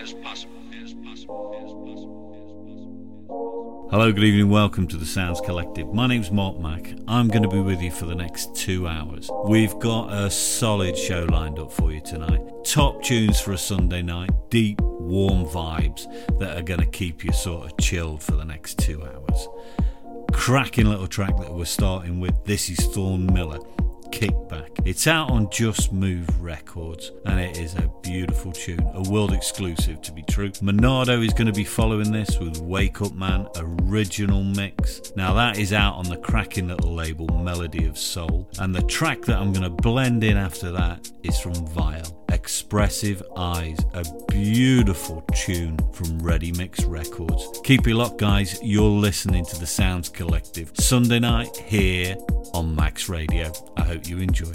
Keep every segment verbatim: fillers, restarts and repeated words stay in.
as possible. Hello, good evening, welcome to the Sounds Collective. My name's Mark Mack. I'm going to be with you for the next two hours. We've got a solid show lined up for you tonight. Top tunes for a Sunday night, deep, warm vibes that are going to keep you sort of chilled for the next two hours. Cracking little track that we're starting with. This is Thorne Miller, Kickback. It's out on Just Move Records and it is a beautiful tune, a world exclusive to be true. Minnado is going to be following this with Wake Up Man, original mix. Now that is out on the cracking little label Melody of Soul, and the track that I'm going to blend in after that is from VieL, Expressive Eyes, a beautiful tune from Ready Mix Records. Keep it locked guys, you're listening to the Sounds Collective, Sunday night here on Max Radio. I hope you enjoy.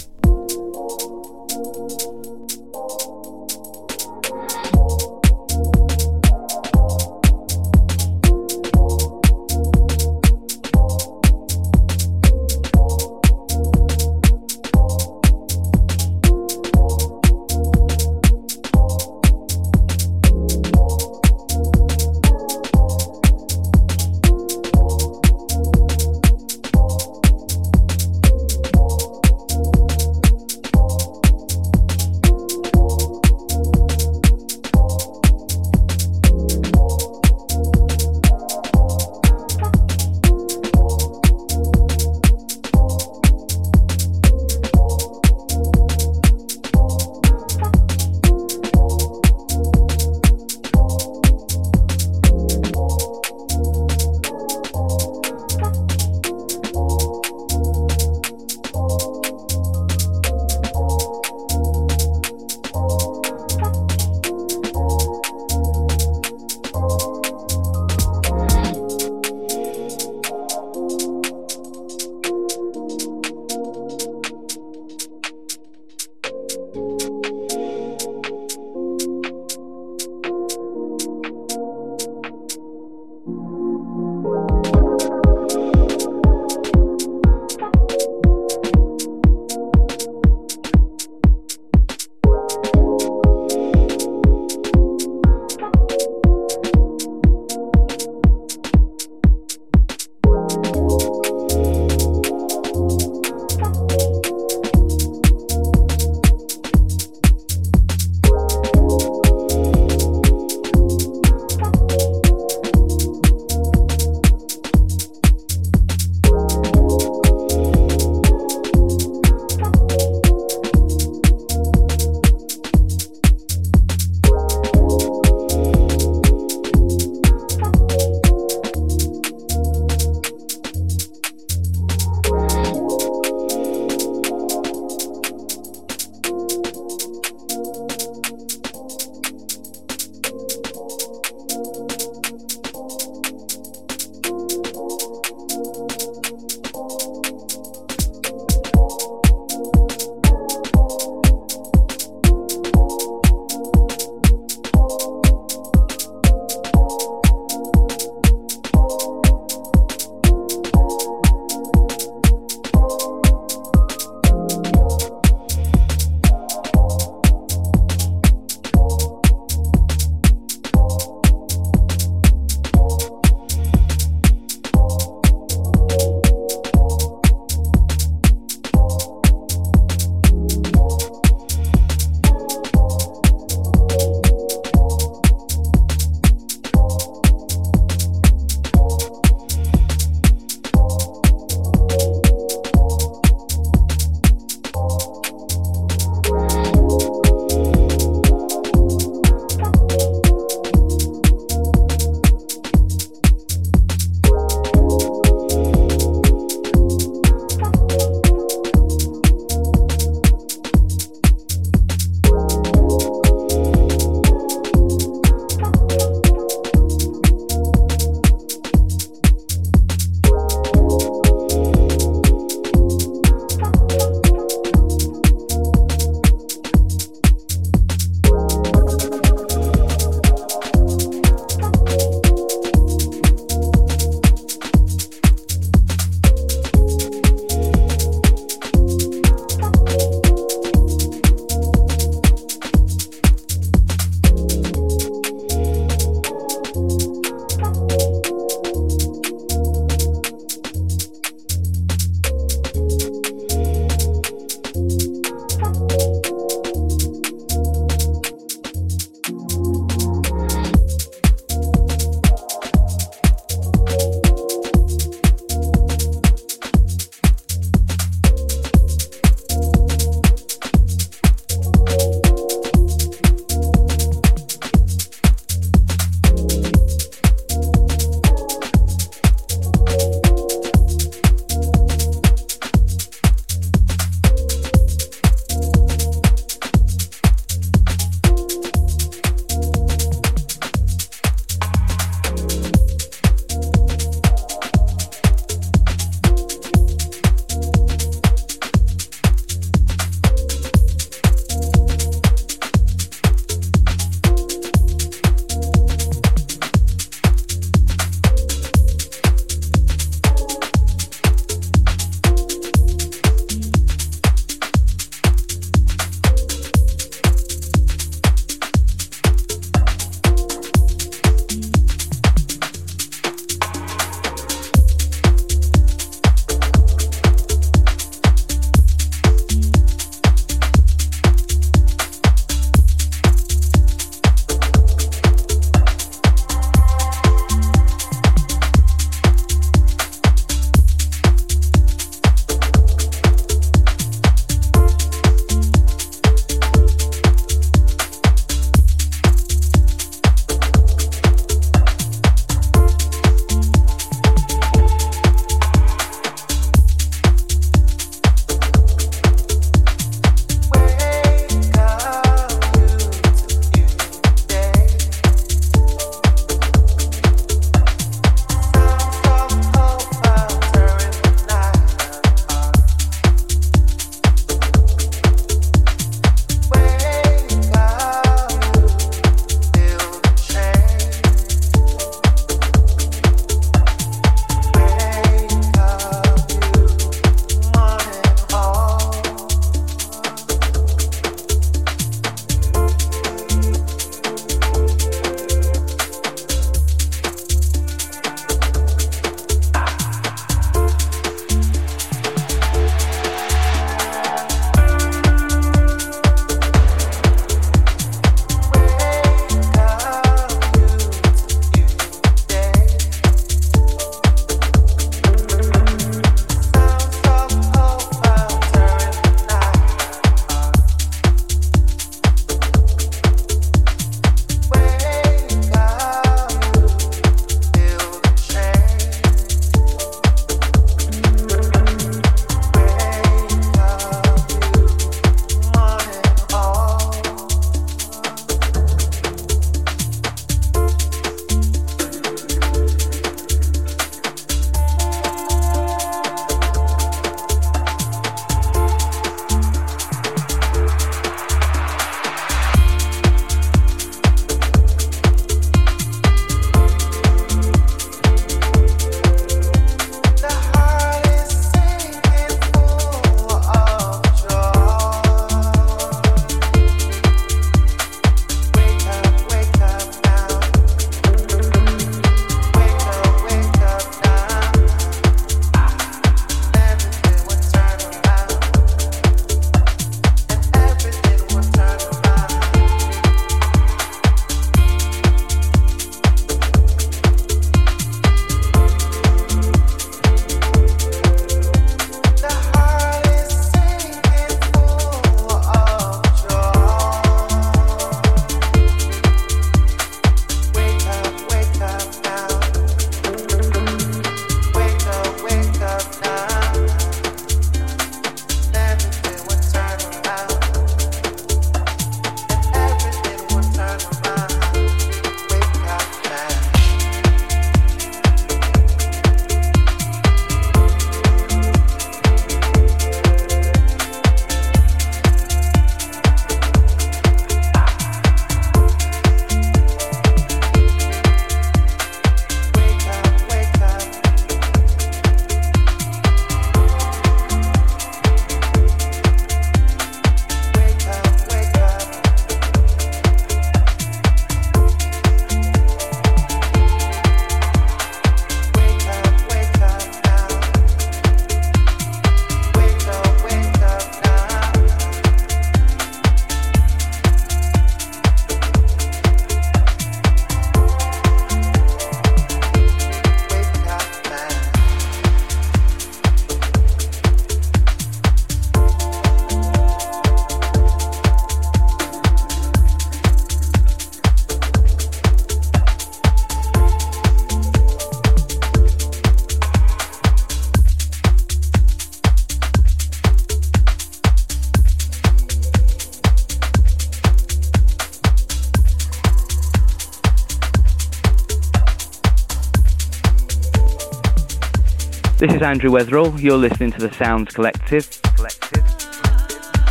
This is Andrew Weatherall. You're listening to the Sounds Collective. Collective.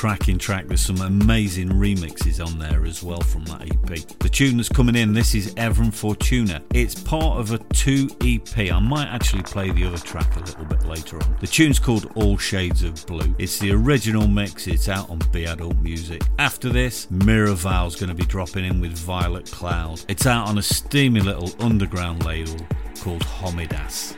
cracking track. There's some amazing remixes on there as well from that E P. The tune that's coming in, this is Evren Furtuna. It's part of a two E P. I might actually play the other track a little bit later on. The tune's called All Shades of Blue. It's the original mix. It's out on Be Adult Music. After this, Miraval's going to be dropping in with Violet Cloud. It's out on a steamy little underground label called Hoomidaas.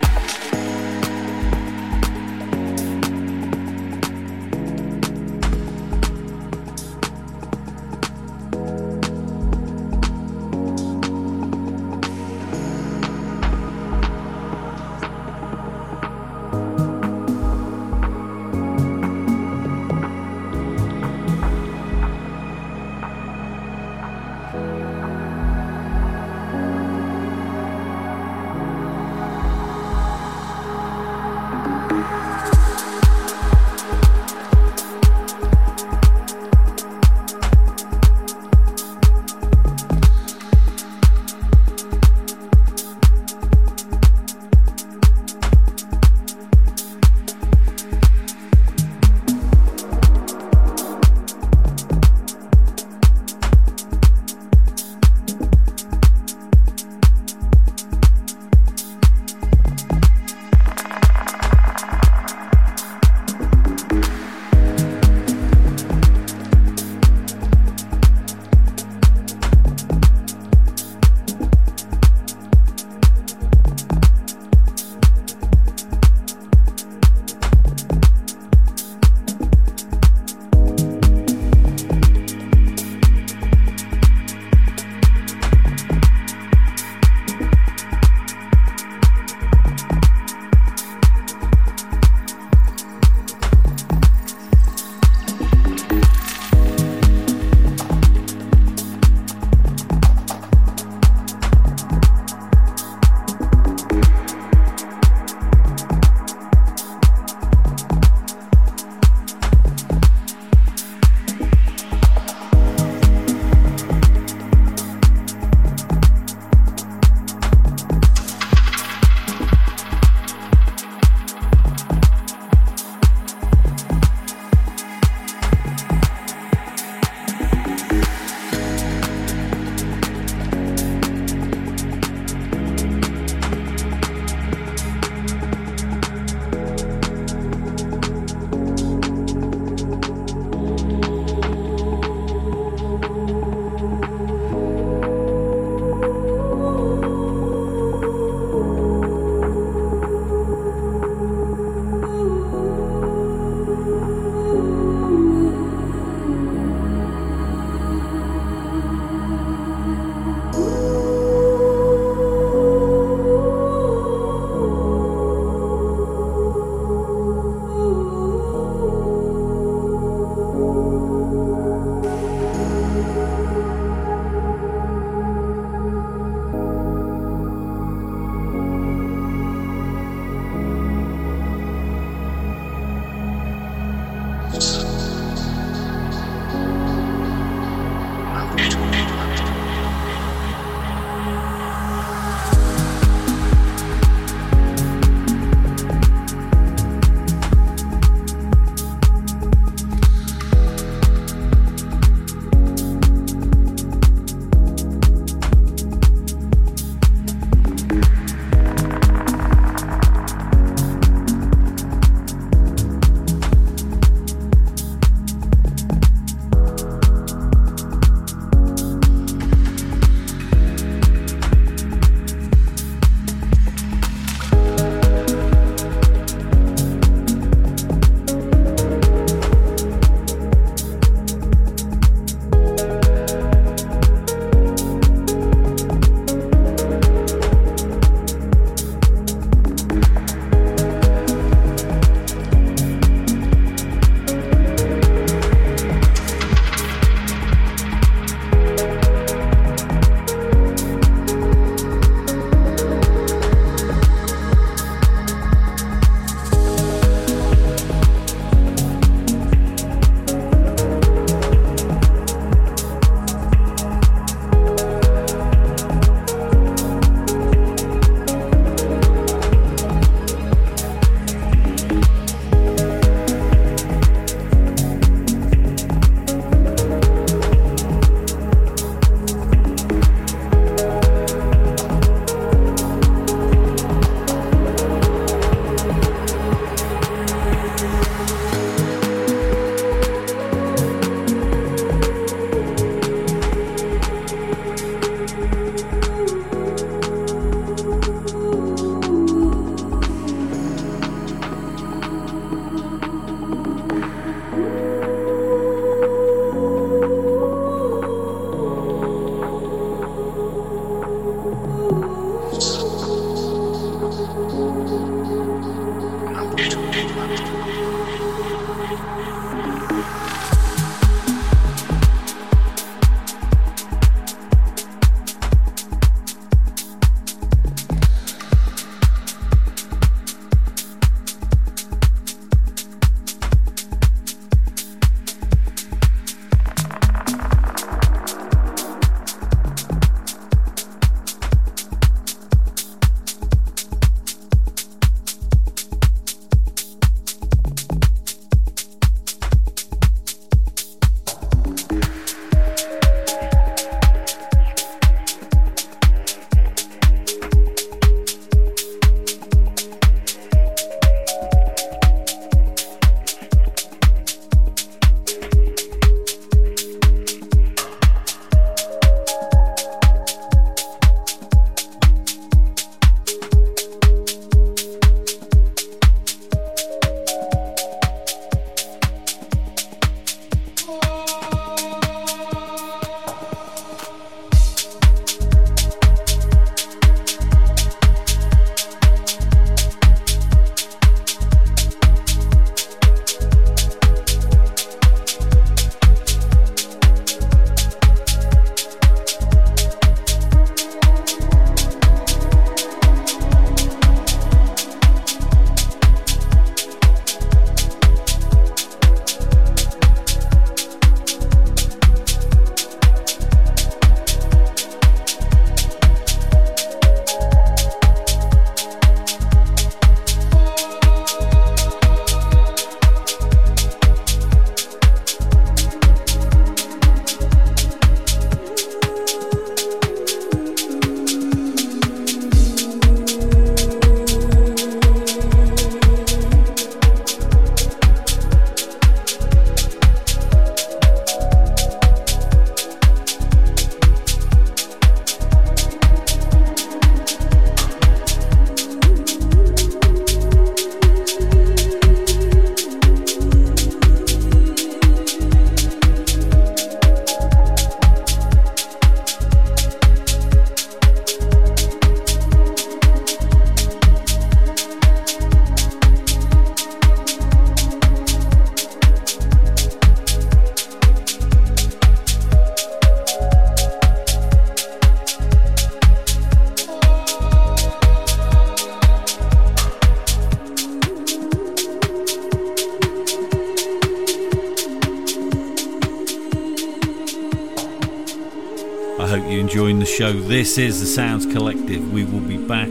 hope you're enjoying the show. This is the Sounds Collective. We will be back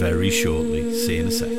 very shortly. See you in a sec.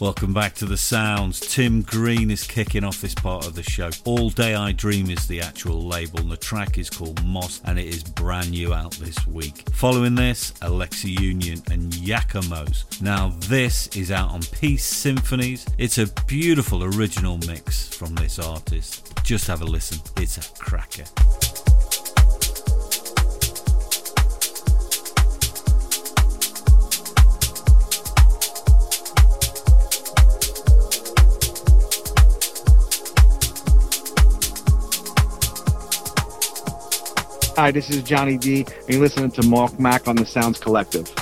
Welcome back to the Sounds. Tim Green is kicking off this part of the show. All Day I Dream is the actual label, and the track is called Moss, and it is brand new out this week. Following this, Alexey Union and Yakimos. Now this is out on Peace Symphonies. It's a beautiful original mix from this artist. Just have a listen. It's a cracker. Hi, this is Johnny D, and you're listening to Mark Mack on the Sounds Collective.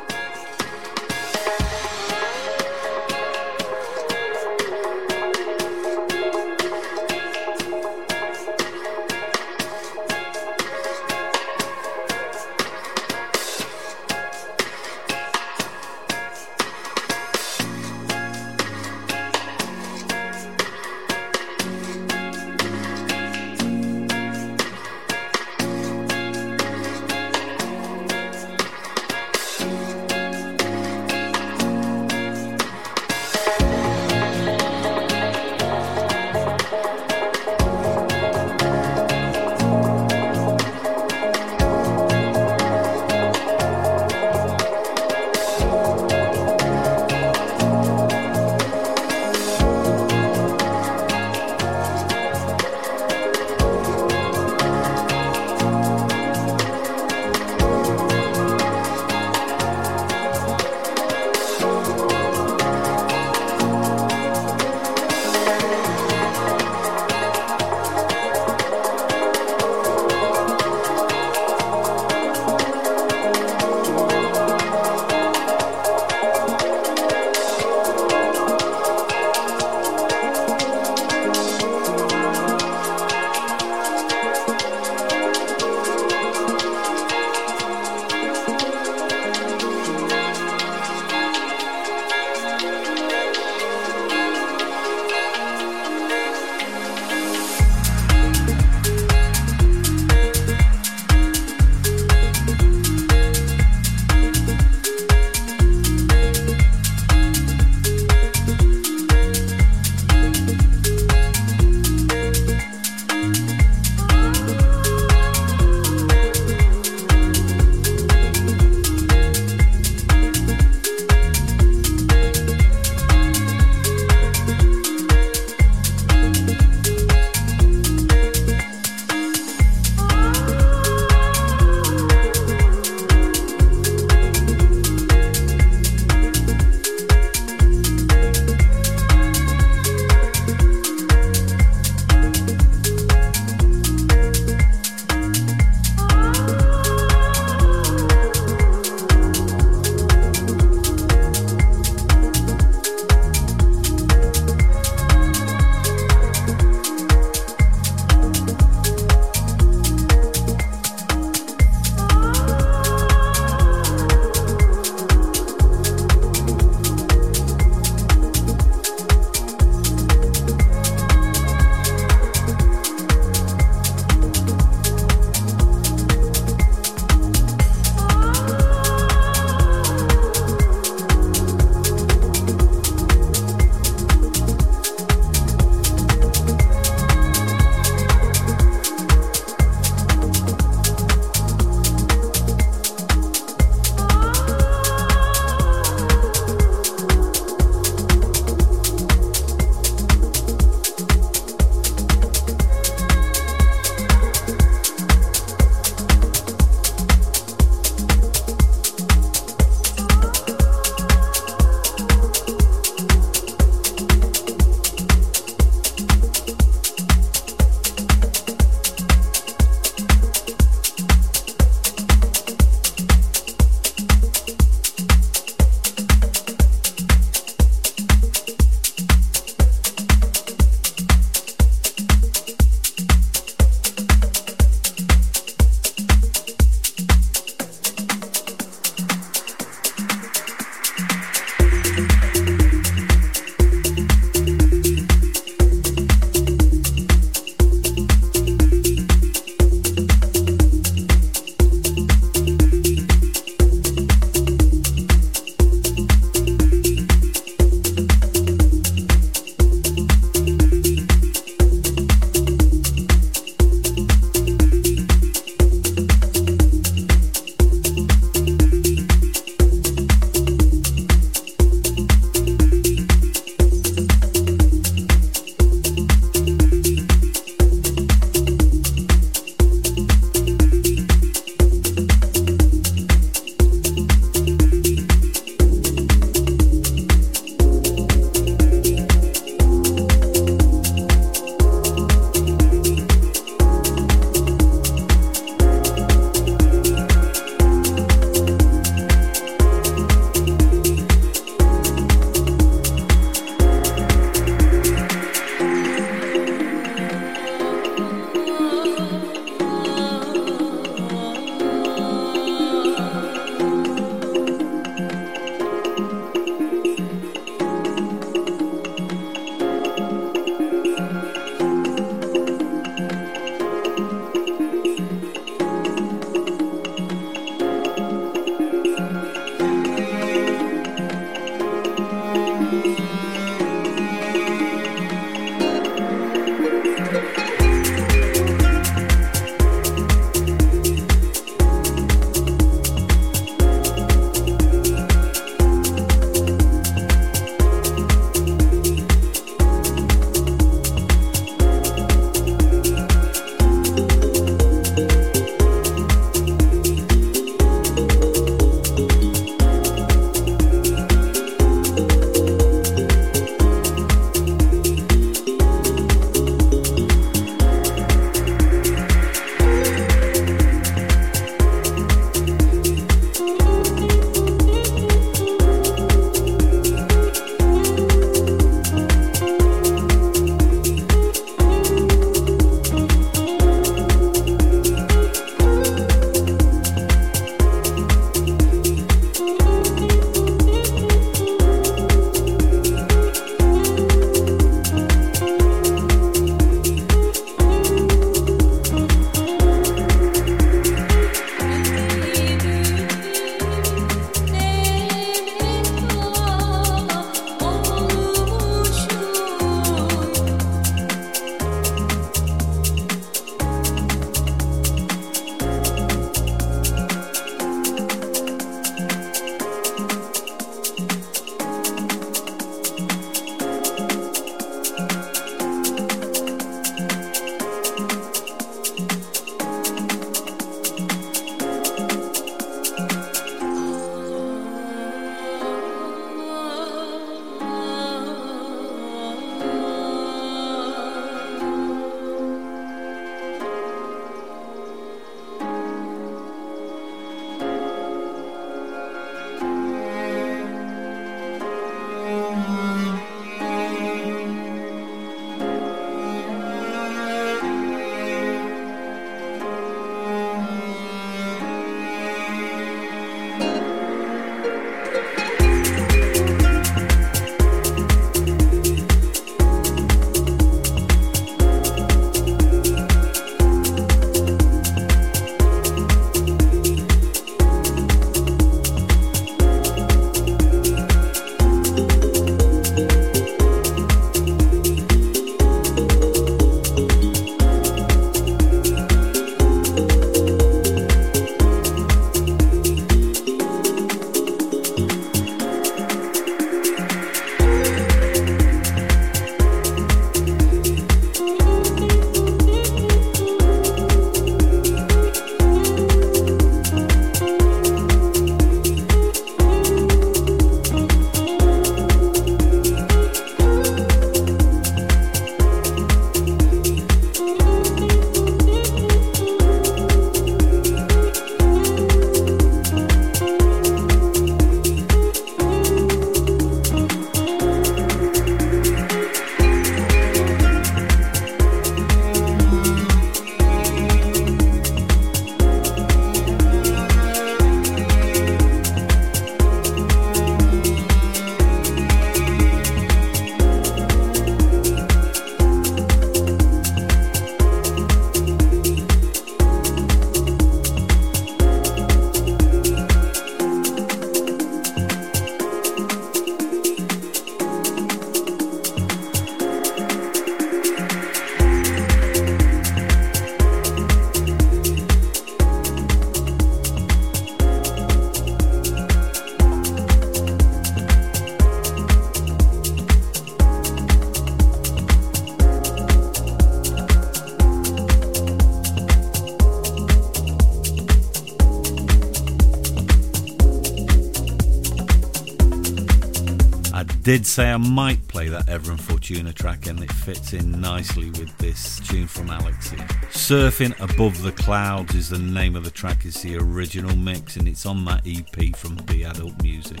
Did say I might play that Evren Furtuna track, and it fits in nicely with this tune from Alexey. Surfing Above the Clouds is the name of the track, it's the original mix, and it's on that E P from Be Adult Music.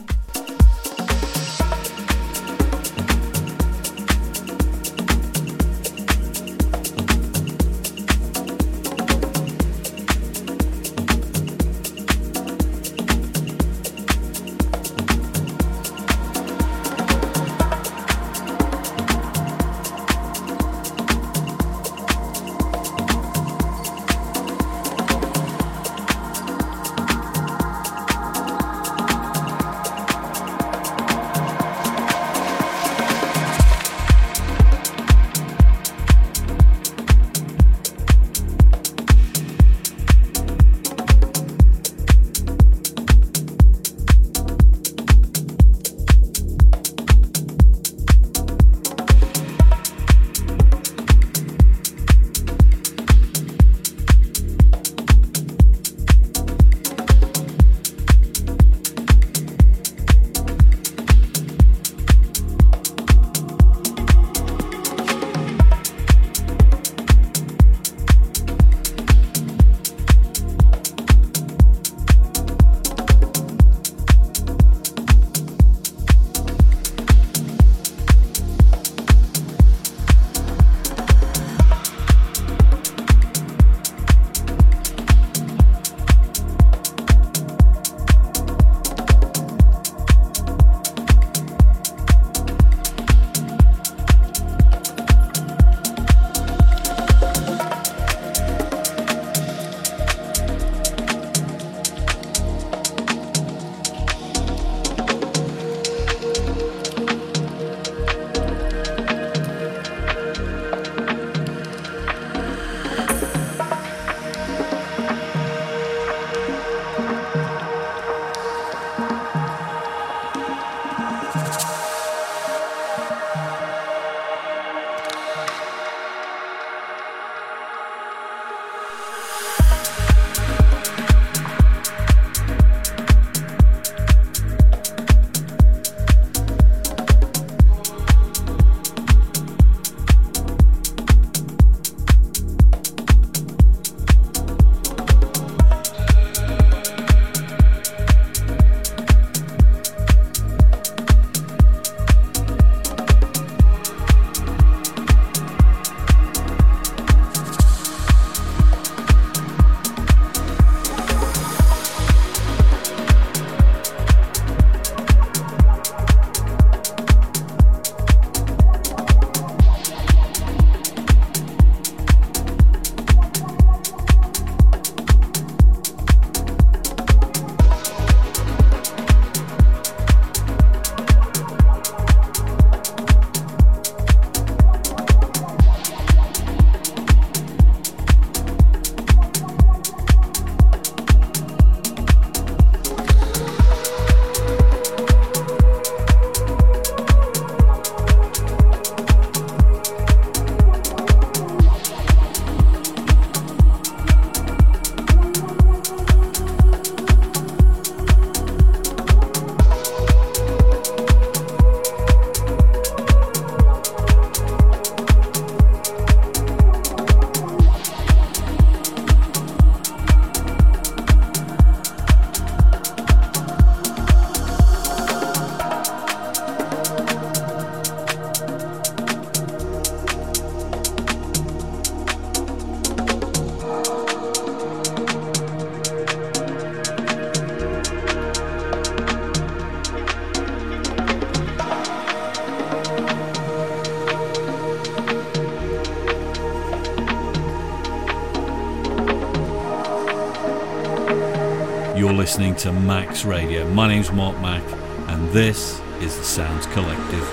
listening to Max Radio. My name's Mark Mack, and this is the Sounds Collective.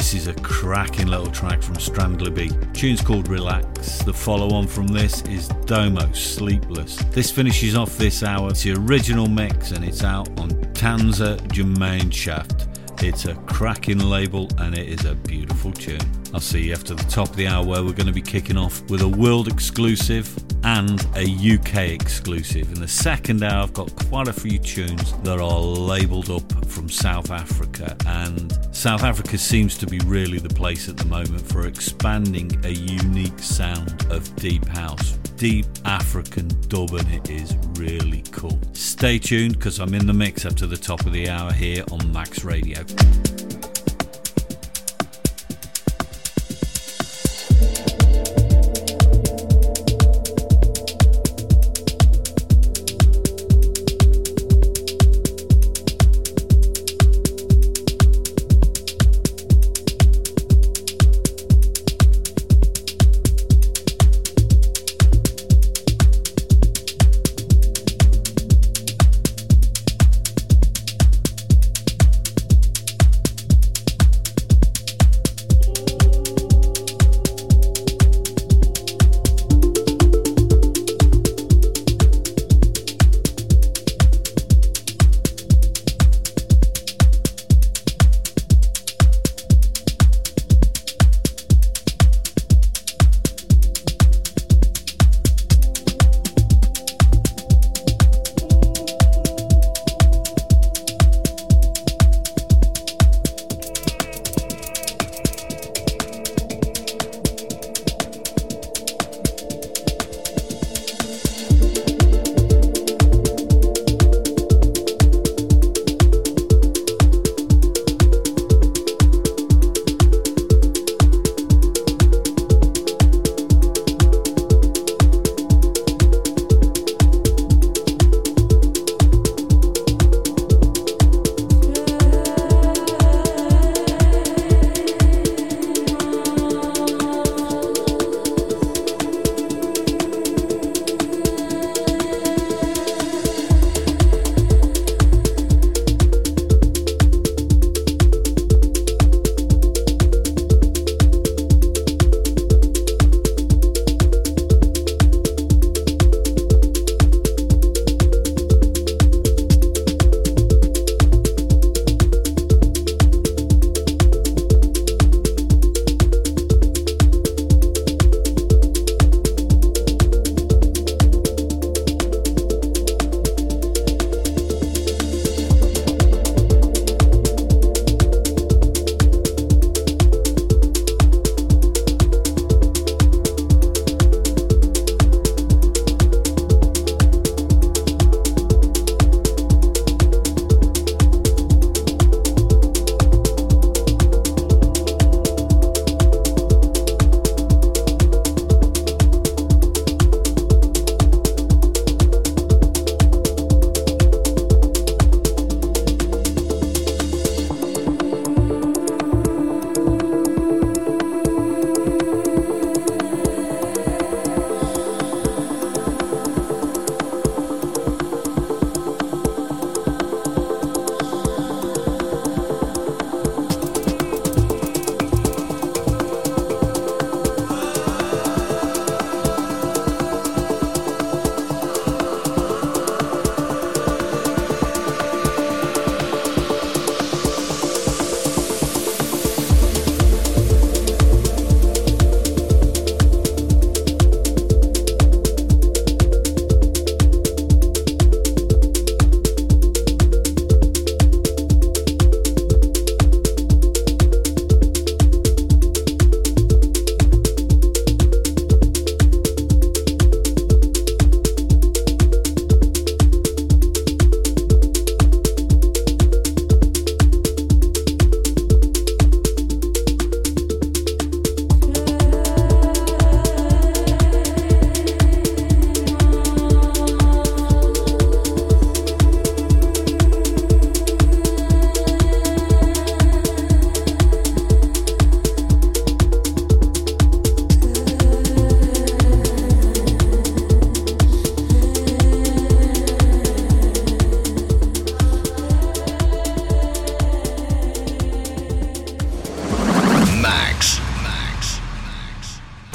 This is a cracking little track from Strandliebe. Tune's called Relax. The follow on from this is Domo Sleepless. This finishes off this hour. It's the original mix and it's out on Tanzgemeinschaft. It's a cracking label and it is a beautiful tune. I'll see you after the top of the hour where we're going to be kicking off with a world exclusive and a U K exclusive. In the second hour I've got quite a few tunes that are labelled up from South Africa, and South Africa seems to be really the place at the moment for expanding a unique sound of deep house. Deep African dub, and it is really cool. Stay tuned because I'm in the mix up to the top of the hour here on Max Radio.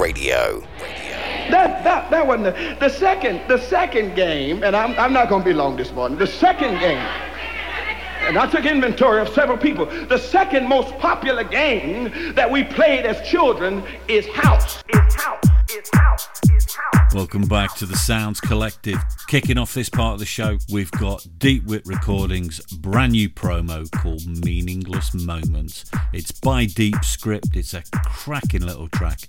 Radio. That that that wasn't the, the second the second game, and I'm I'm not going to be long this morning. The second game, and I took inventory of several people. The second most popular game that we played as children is house. Is house. Is house. Is house. Welcome back to the Sounds Collective. Kicking off this part of the show, we've got Deep Wit Recordings' brand new promo called "Meaningless Moments." It's by Deep Script. It's a cracking little track.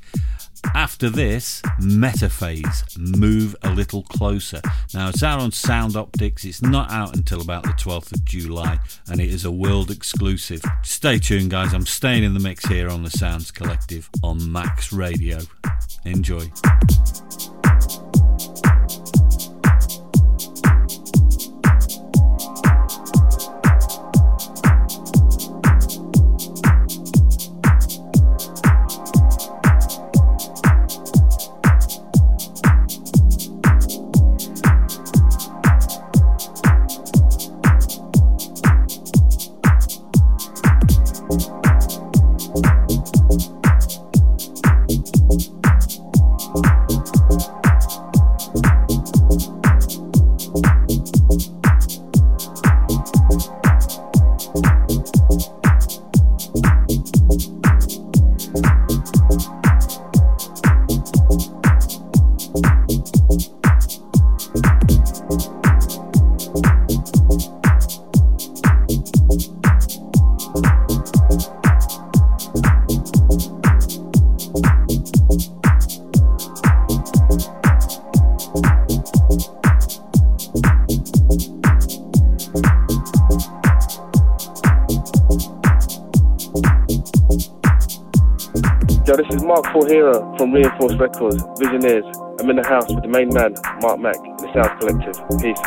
After this, Metaphase, Move a Little Closer. Now, it's out on Sound Optics. It's not out until about the twelfth of July, and it is a world exclusive. Stay tuned, guys. I'm staying in the mix here on the Sounds Collective on Max Radio. Enjoy. From Reinforced Records, Visioneers. I'm in the house with the main man, Mark Mack, the Sounds Collective. Peace.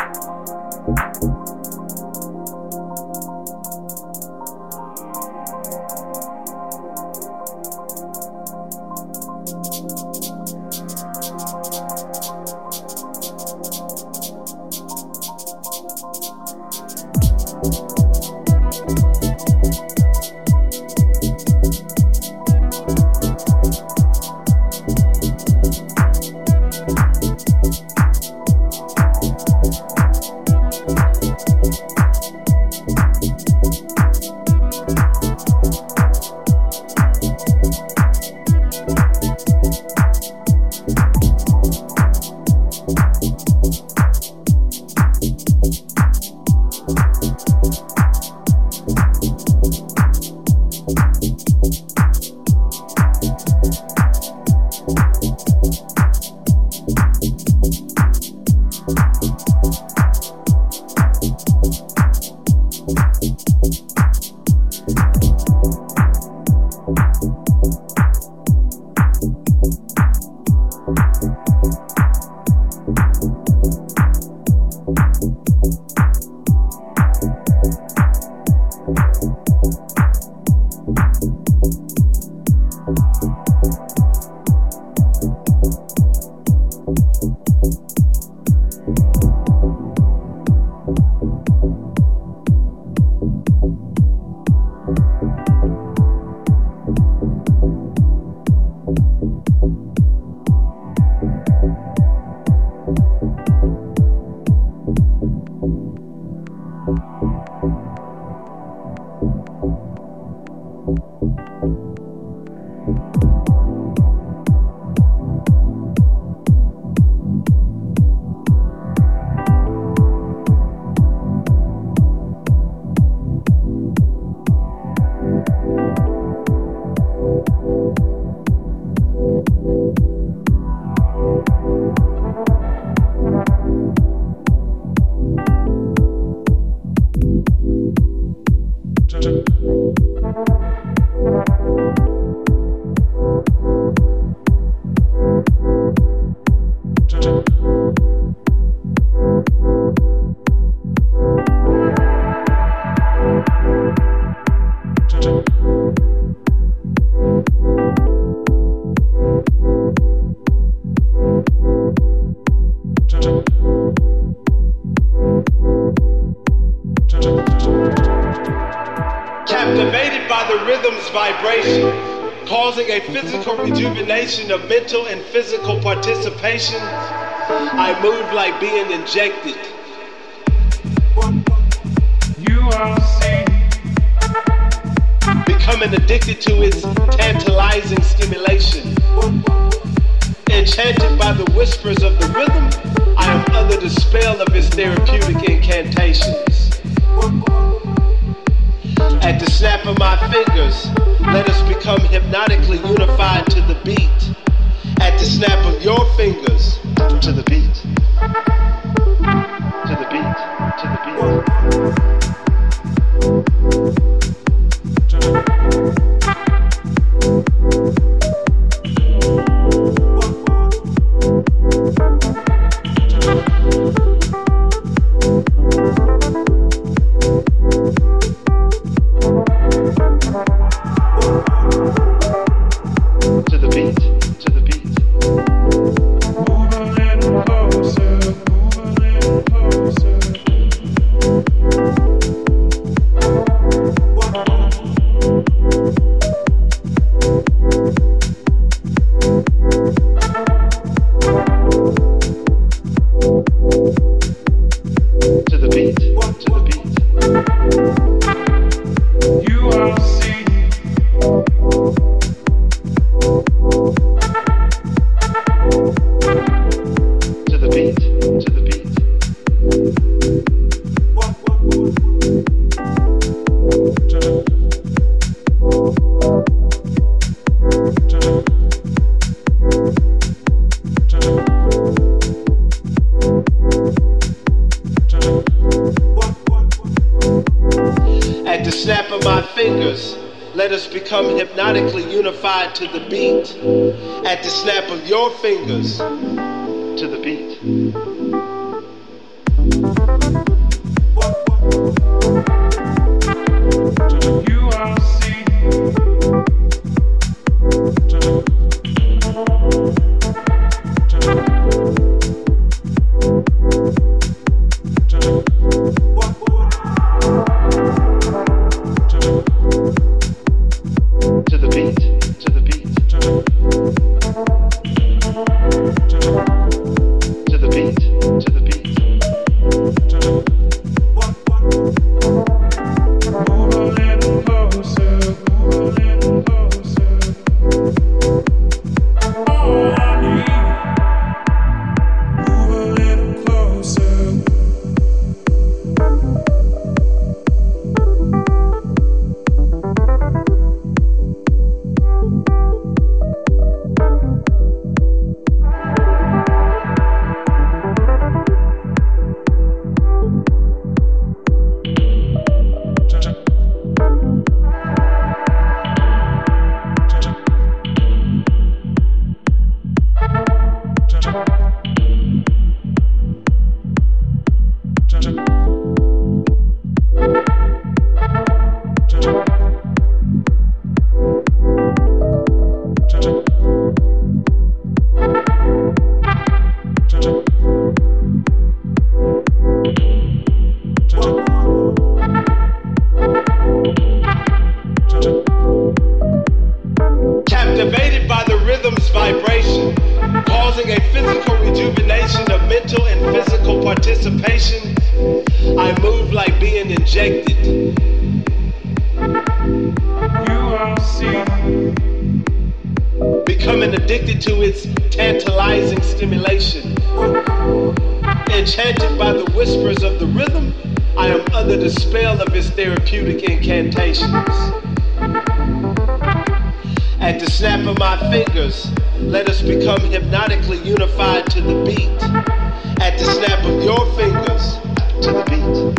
causing a physical rejuvenation of mental and physical participation. I move like being injected. You are seen. Becoming addicted to its tantalizing stimulation. Enchanted by the whispers of the rhythm, I am under the spell of its therapeutic incantations. At the snap of my fingers, let us become hypnotically unified to the beat. At the snap of your fingers, to the beat, to the beat, to the beat, to the beat, to the beat. To the beat, at the snap of your fingers, to the beat.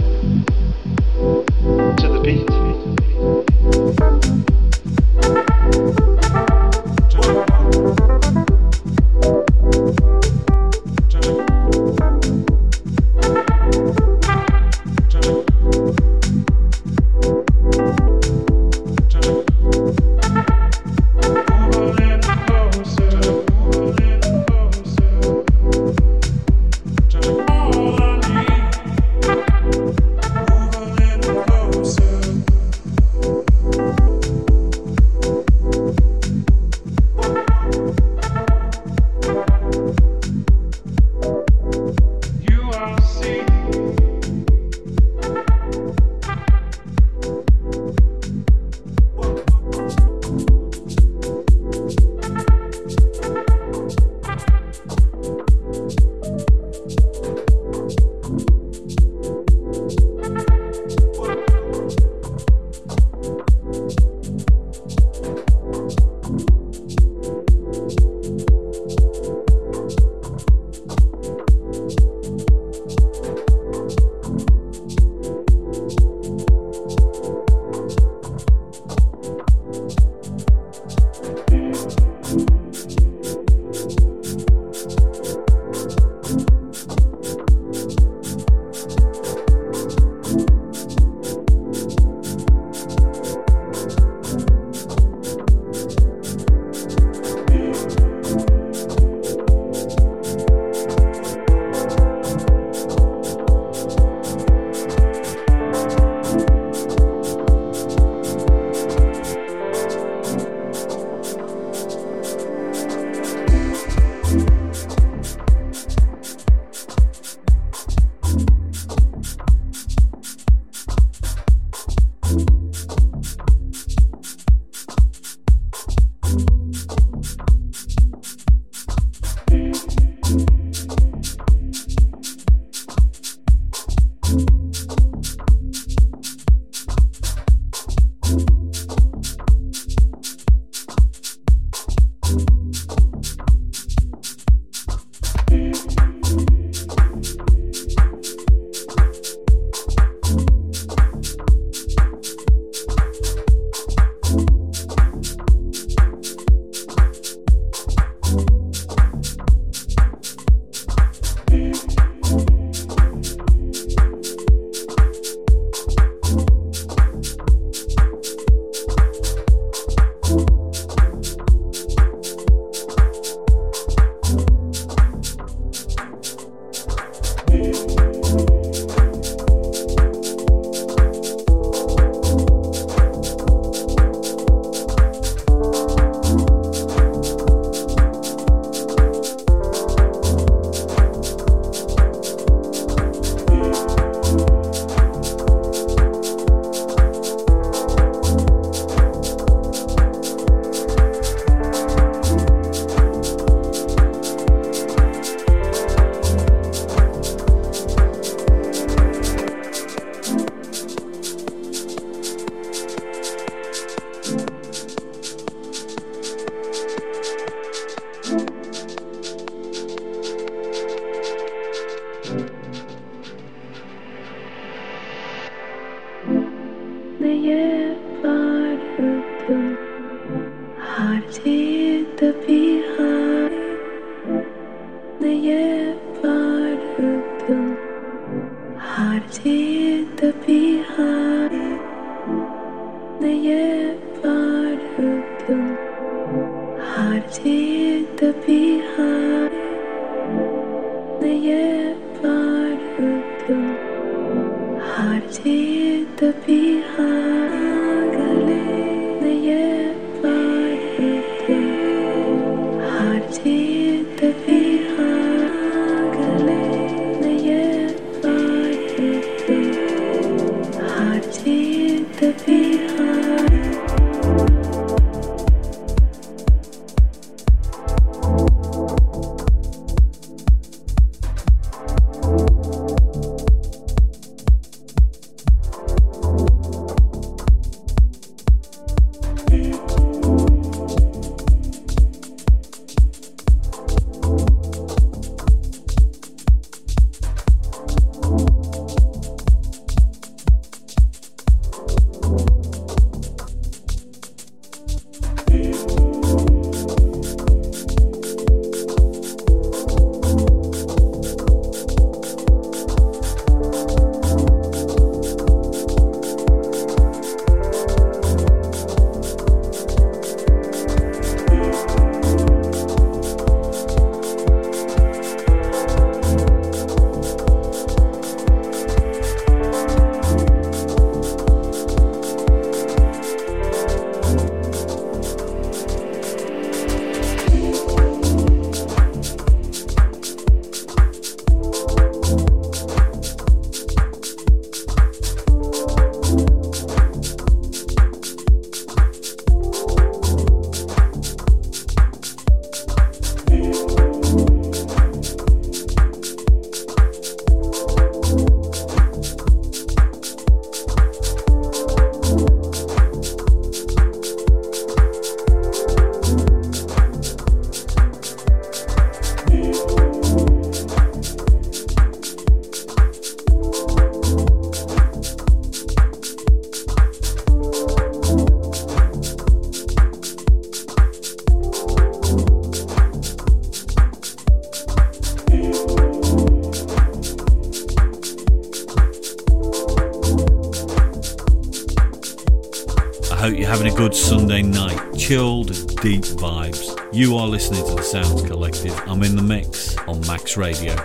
Good Sunday night, chilled, deep vibes. You are listening to the Sounds Collective. I'm in the mix on Max Radio.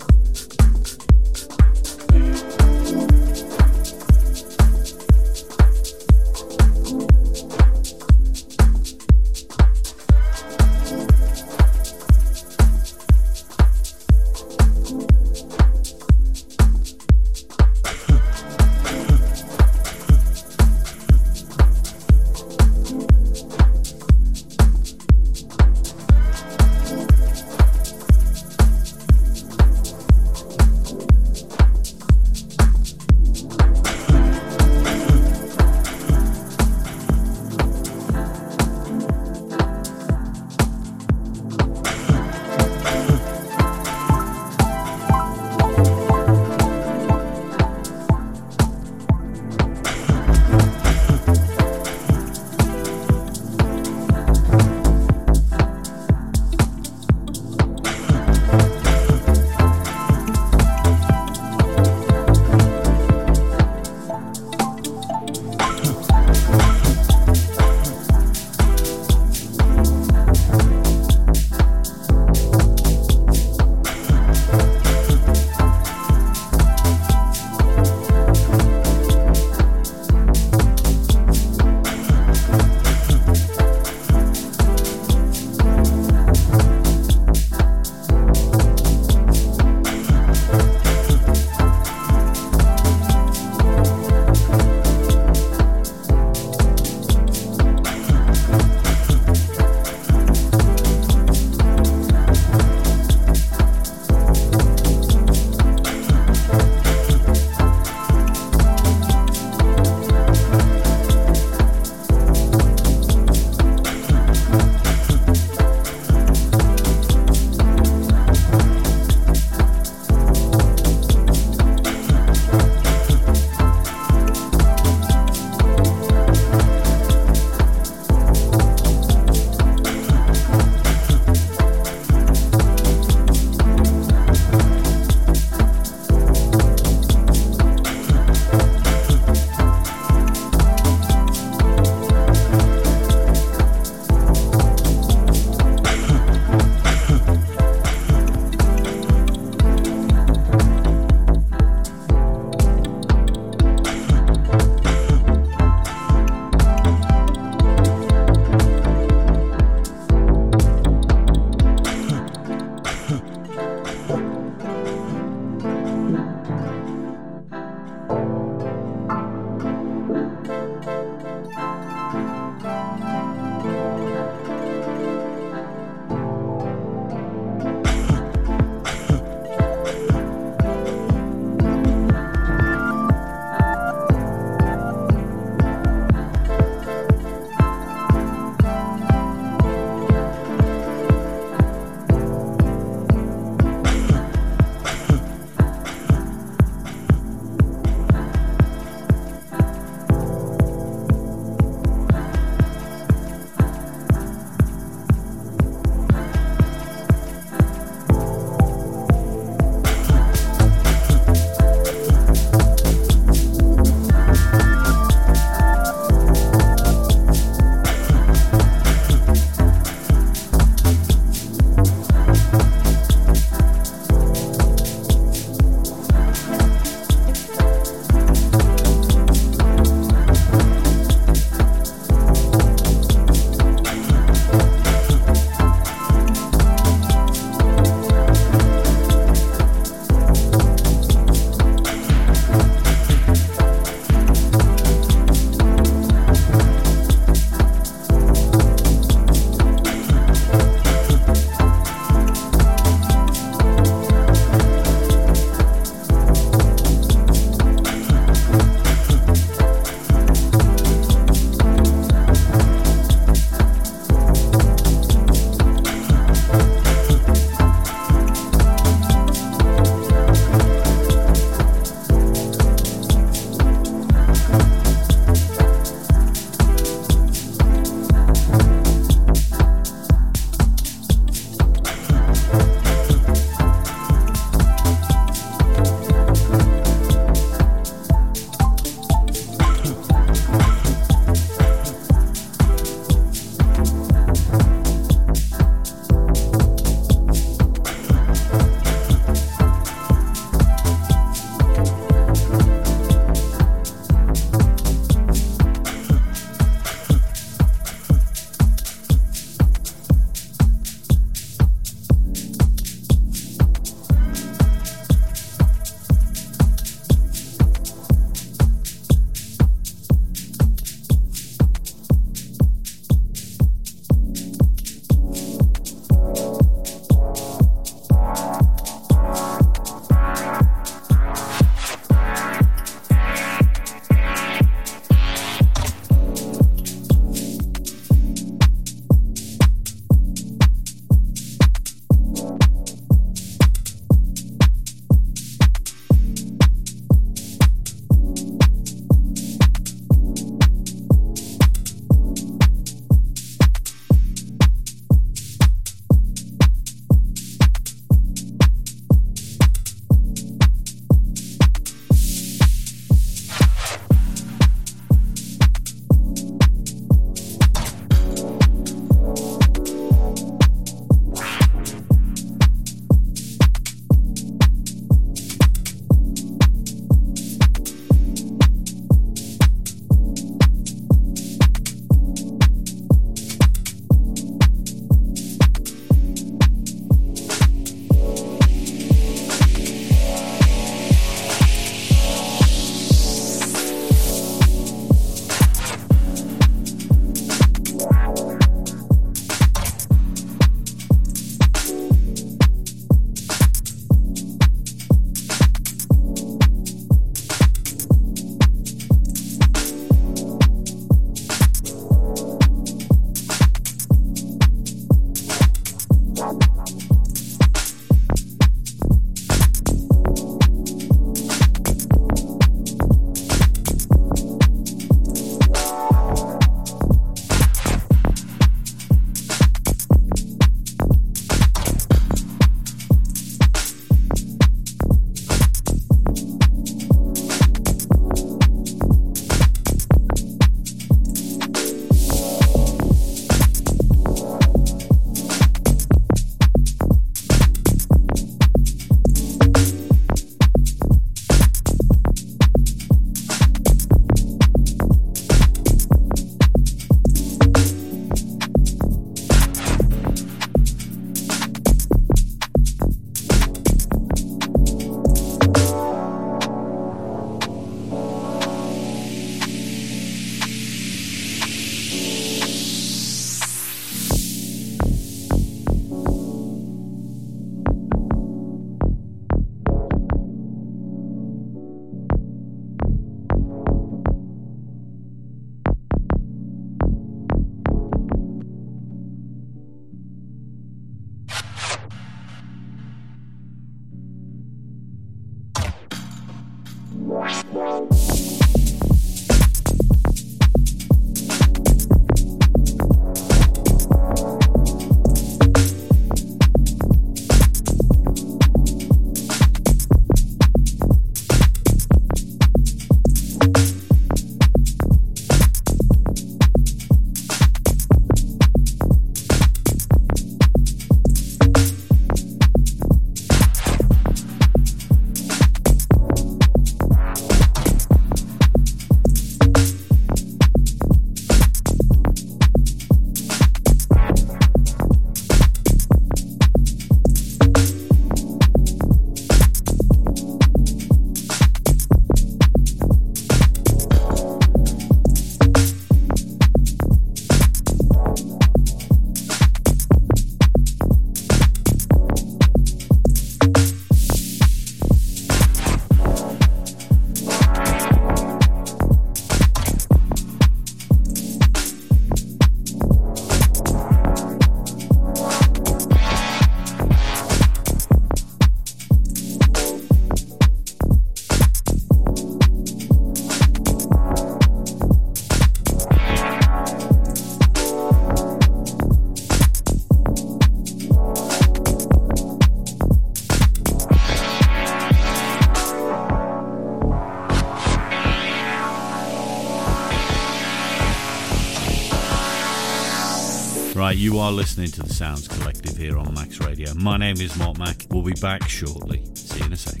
You are listening to the Sounds Collective here on Max Radio. My name is Mark Mack. We'll be back shortly. See you in a sec.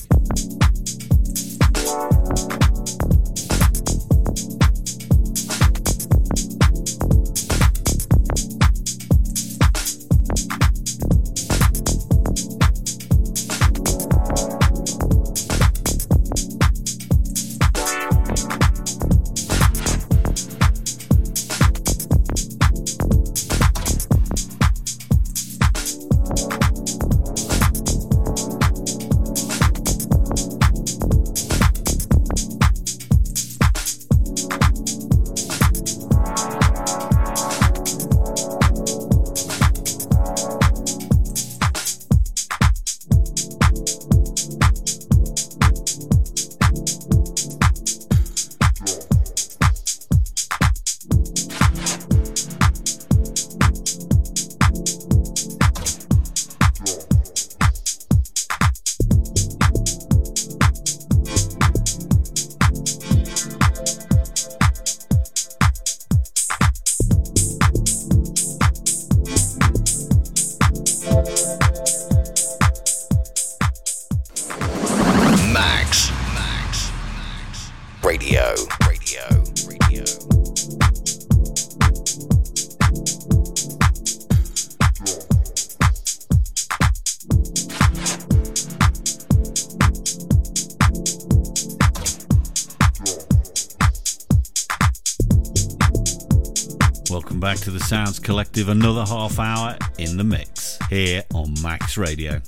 Sounds Collective, another half hour in the mix here on Max Radio.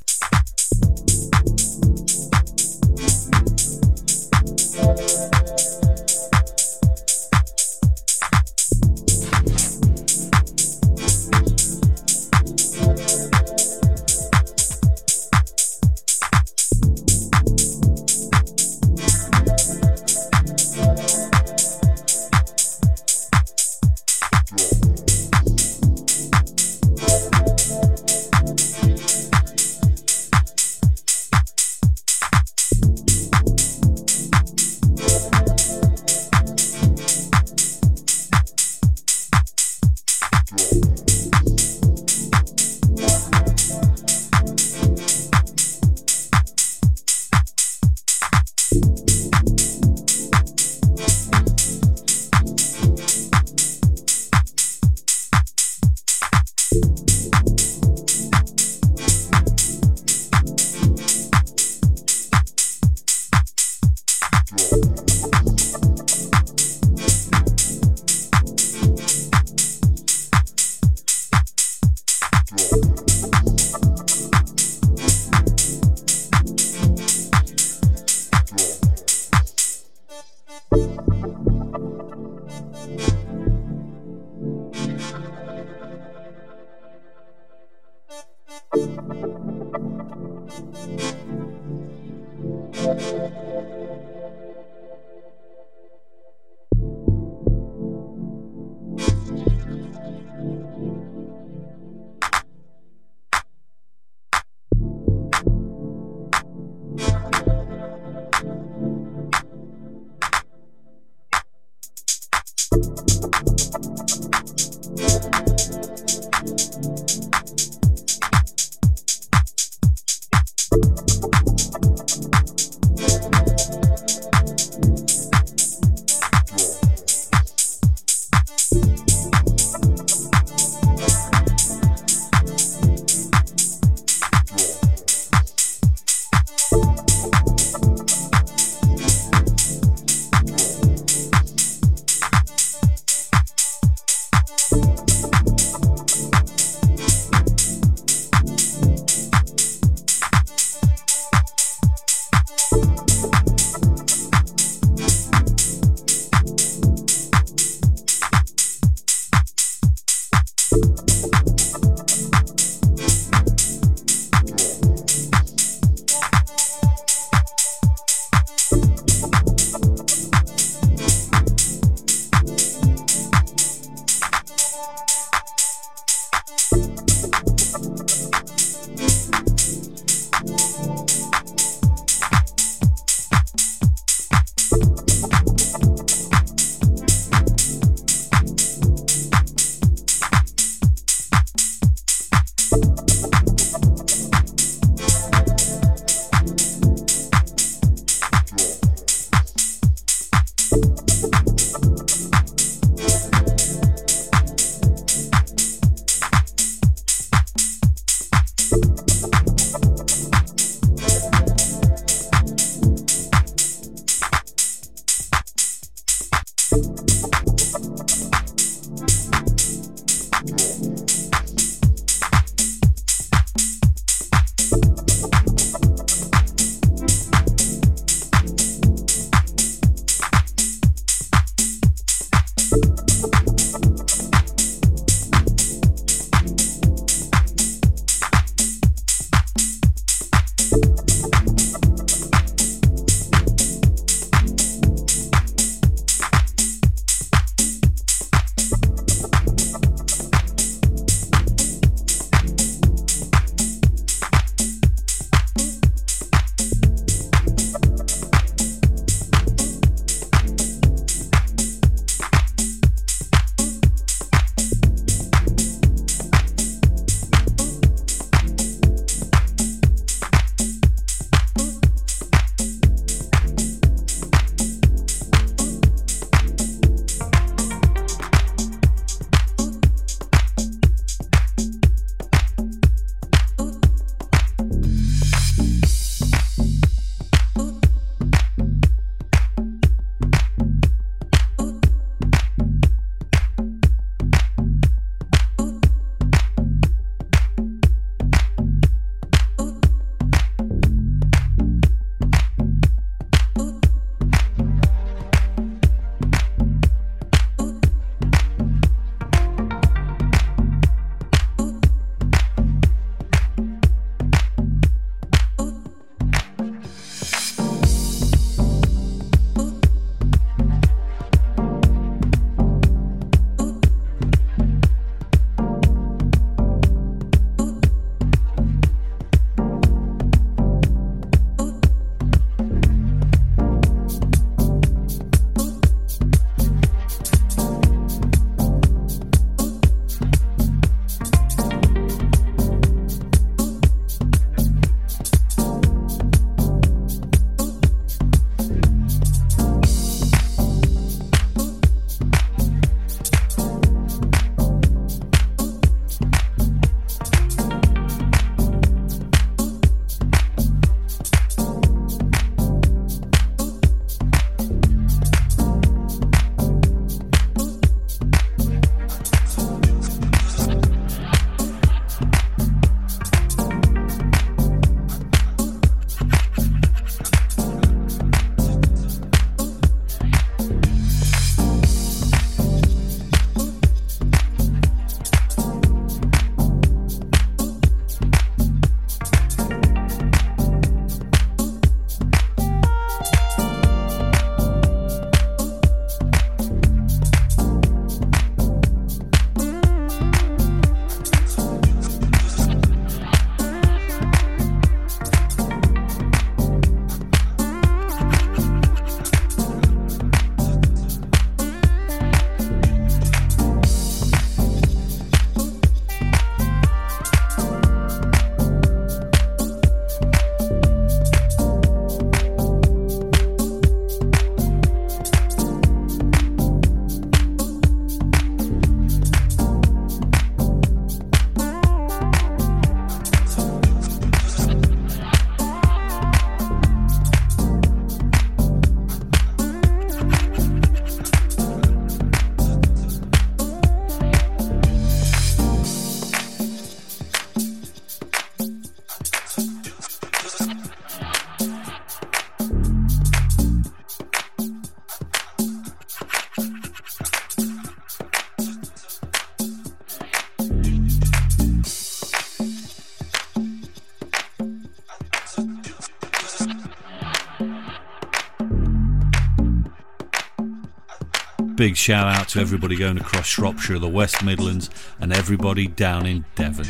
Big shout out to everybody going across Shropshire, the West Midlands, and everybody down in Devon.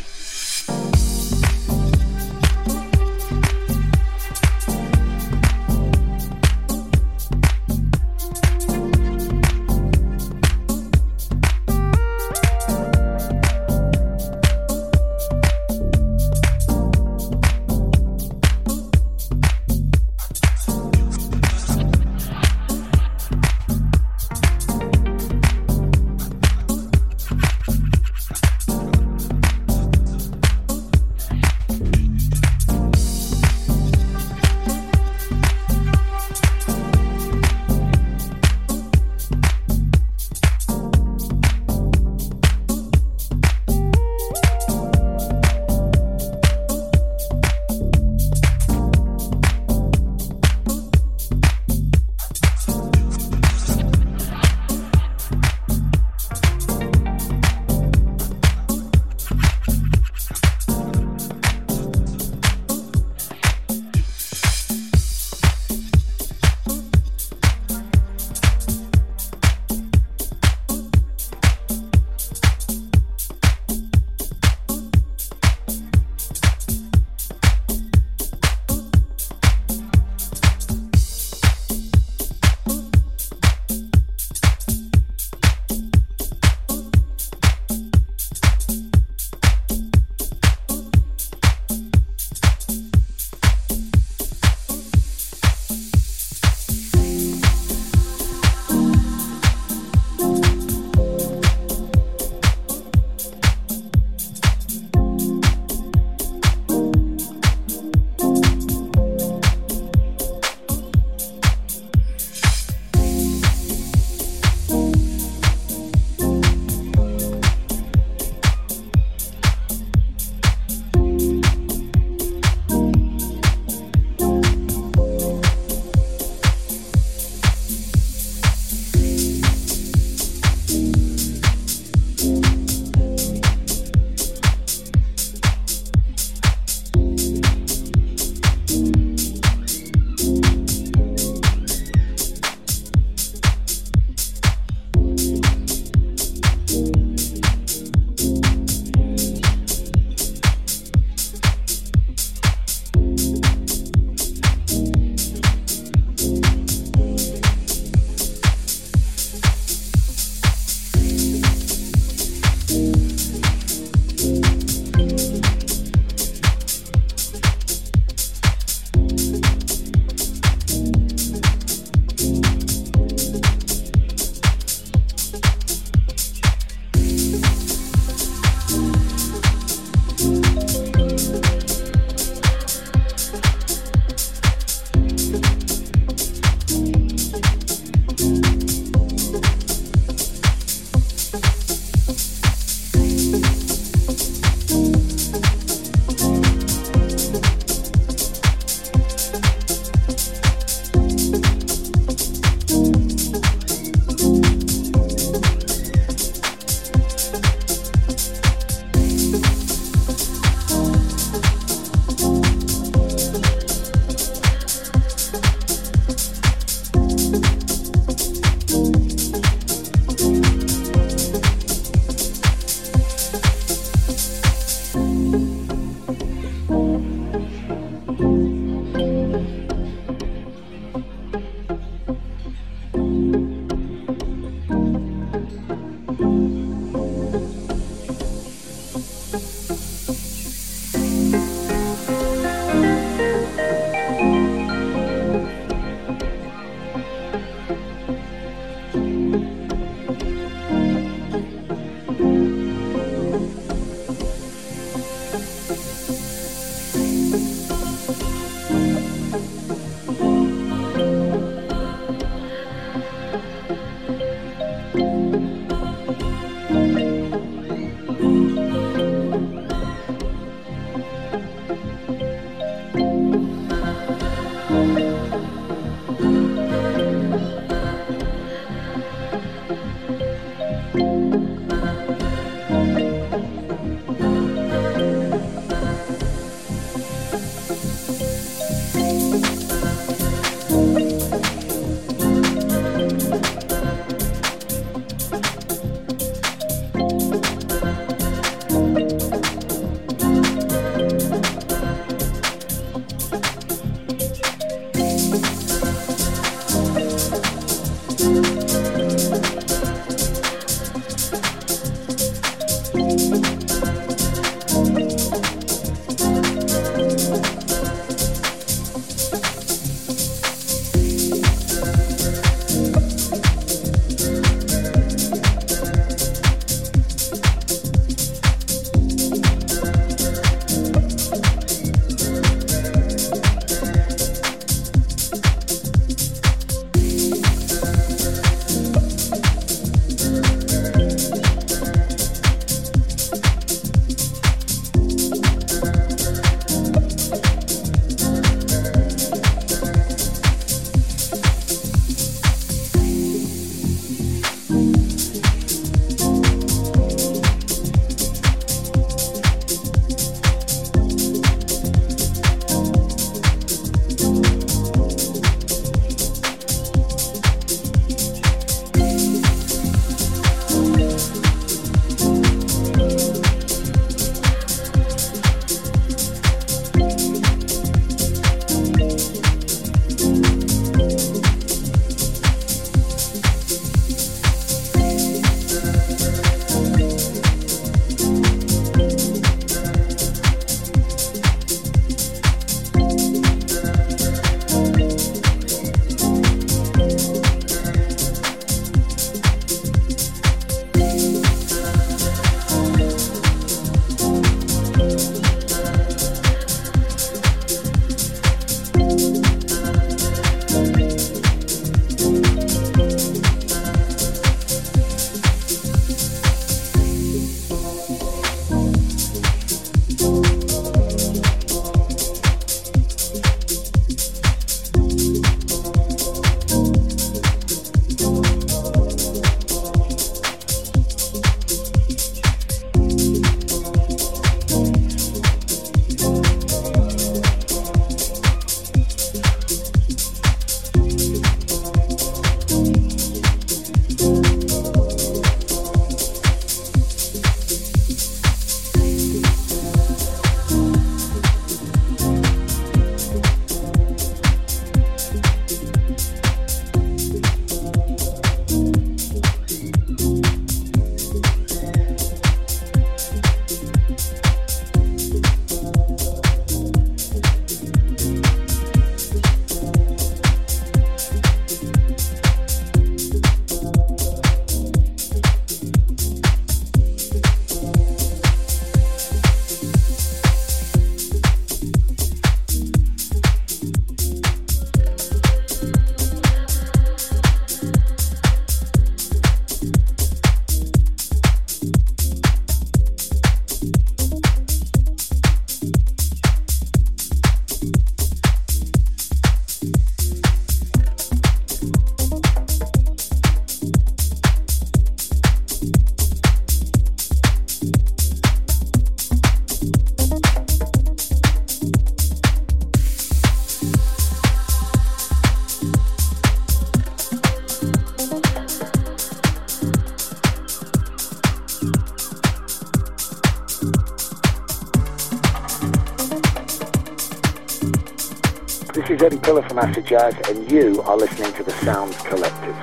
This is Eddie Pillar from Acid Jazz, and you are listening to the Sounds Collective.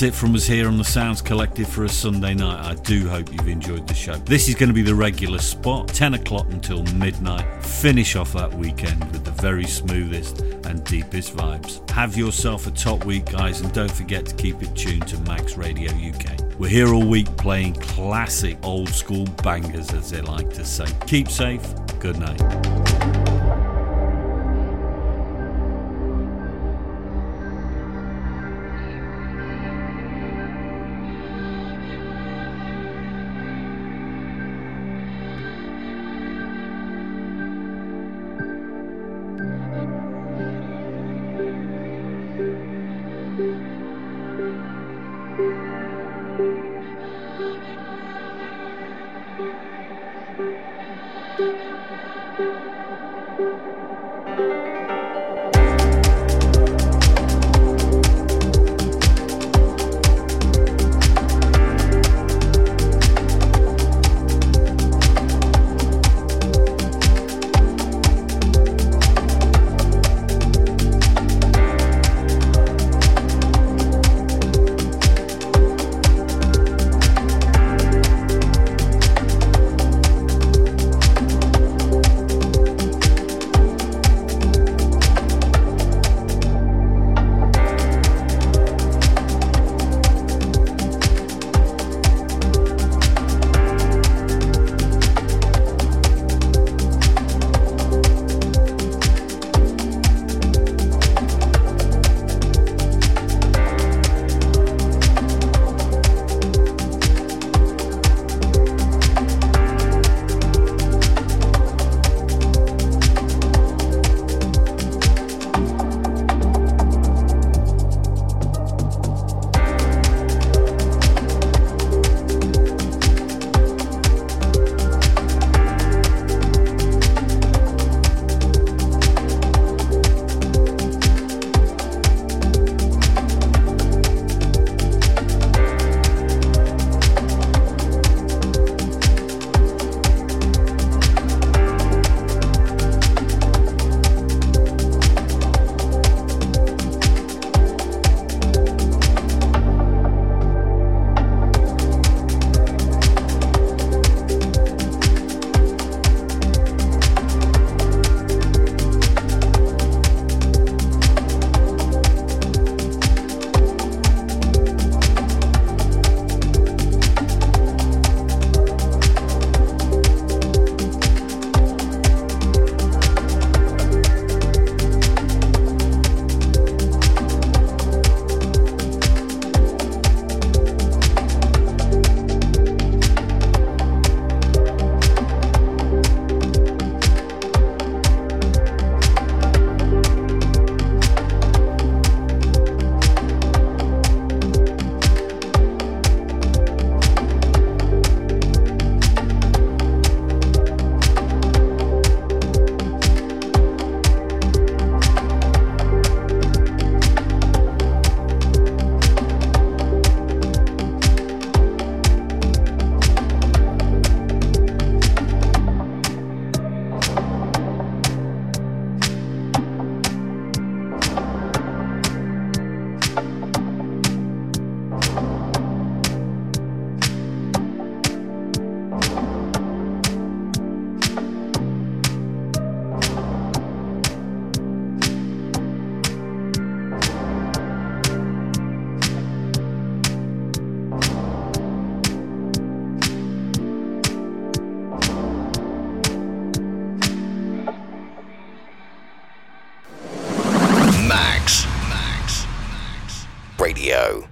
that's it from us here on the Sounds Collective for a Sunday night. I do hope you've enjoyed the show. This is going to be the regular spot, ten o'clock until midnight. Finish off that weekend with the very smoothest and deepest vibes. Have yourself a top week, guys, and don't forget to keep it tuned to Max Radio U K. We're here all week playing classic old school bangers, as they like to say. Keep safe. Good night.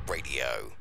Radio.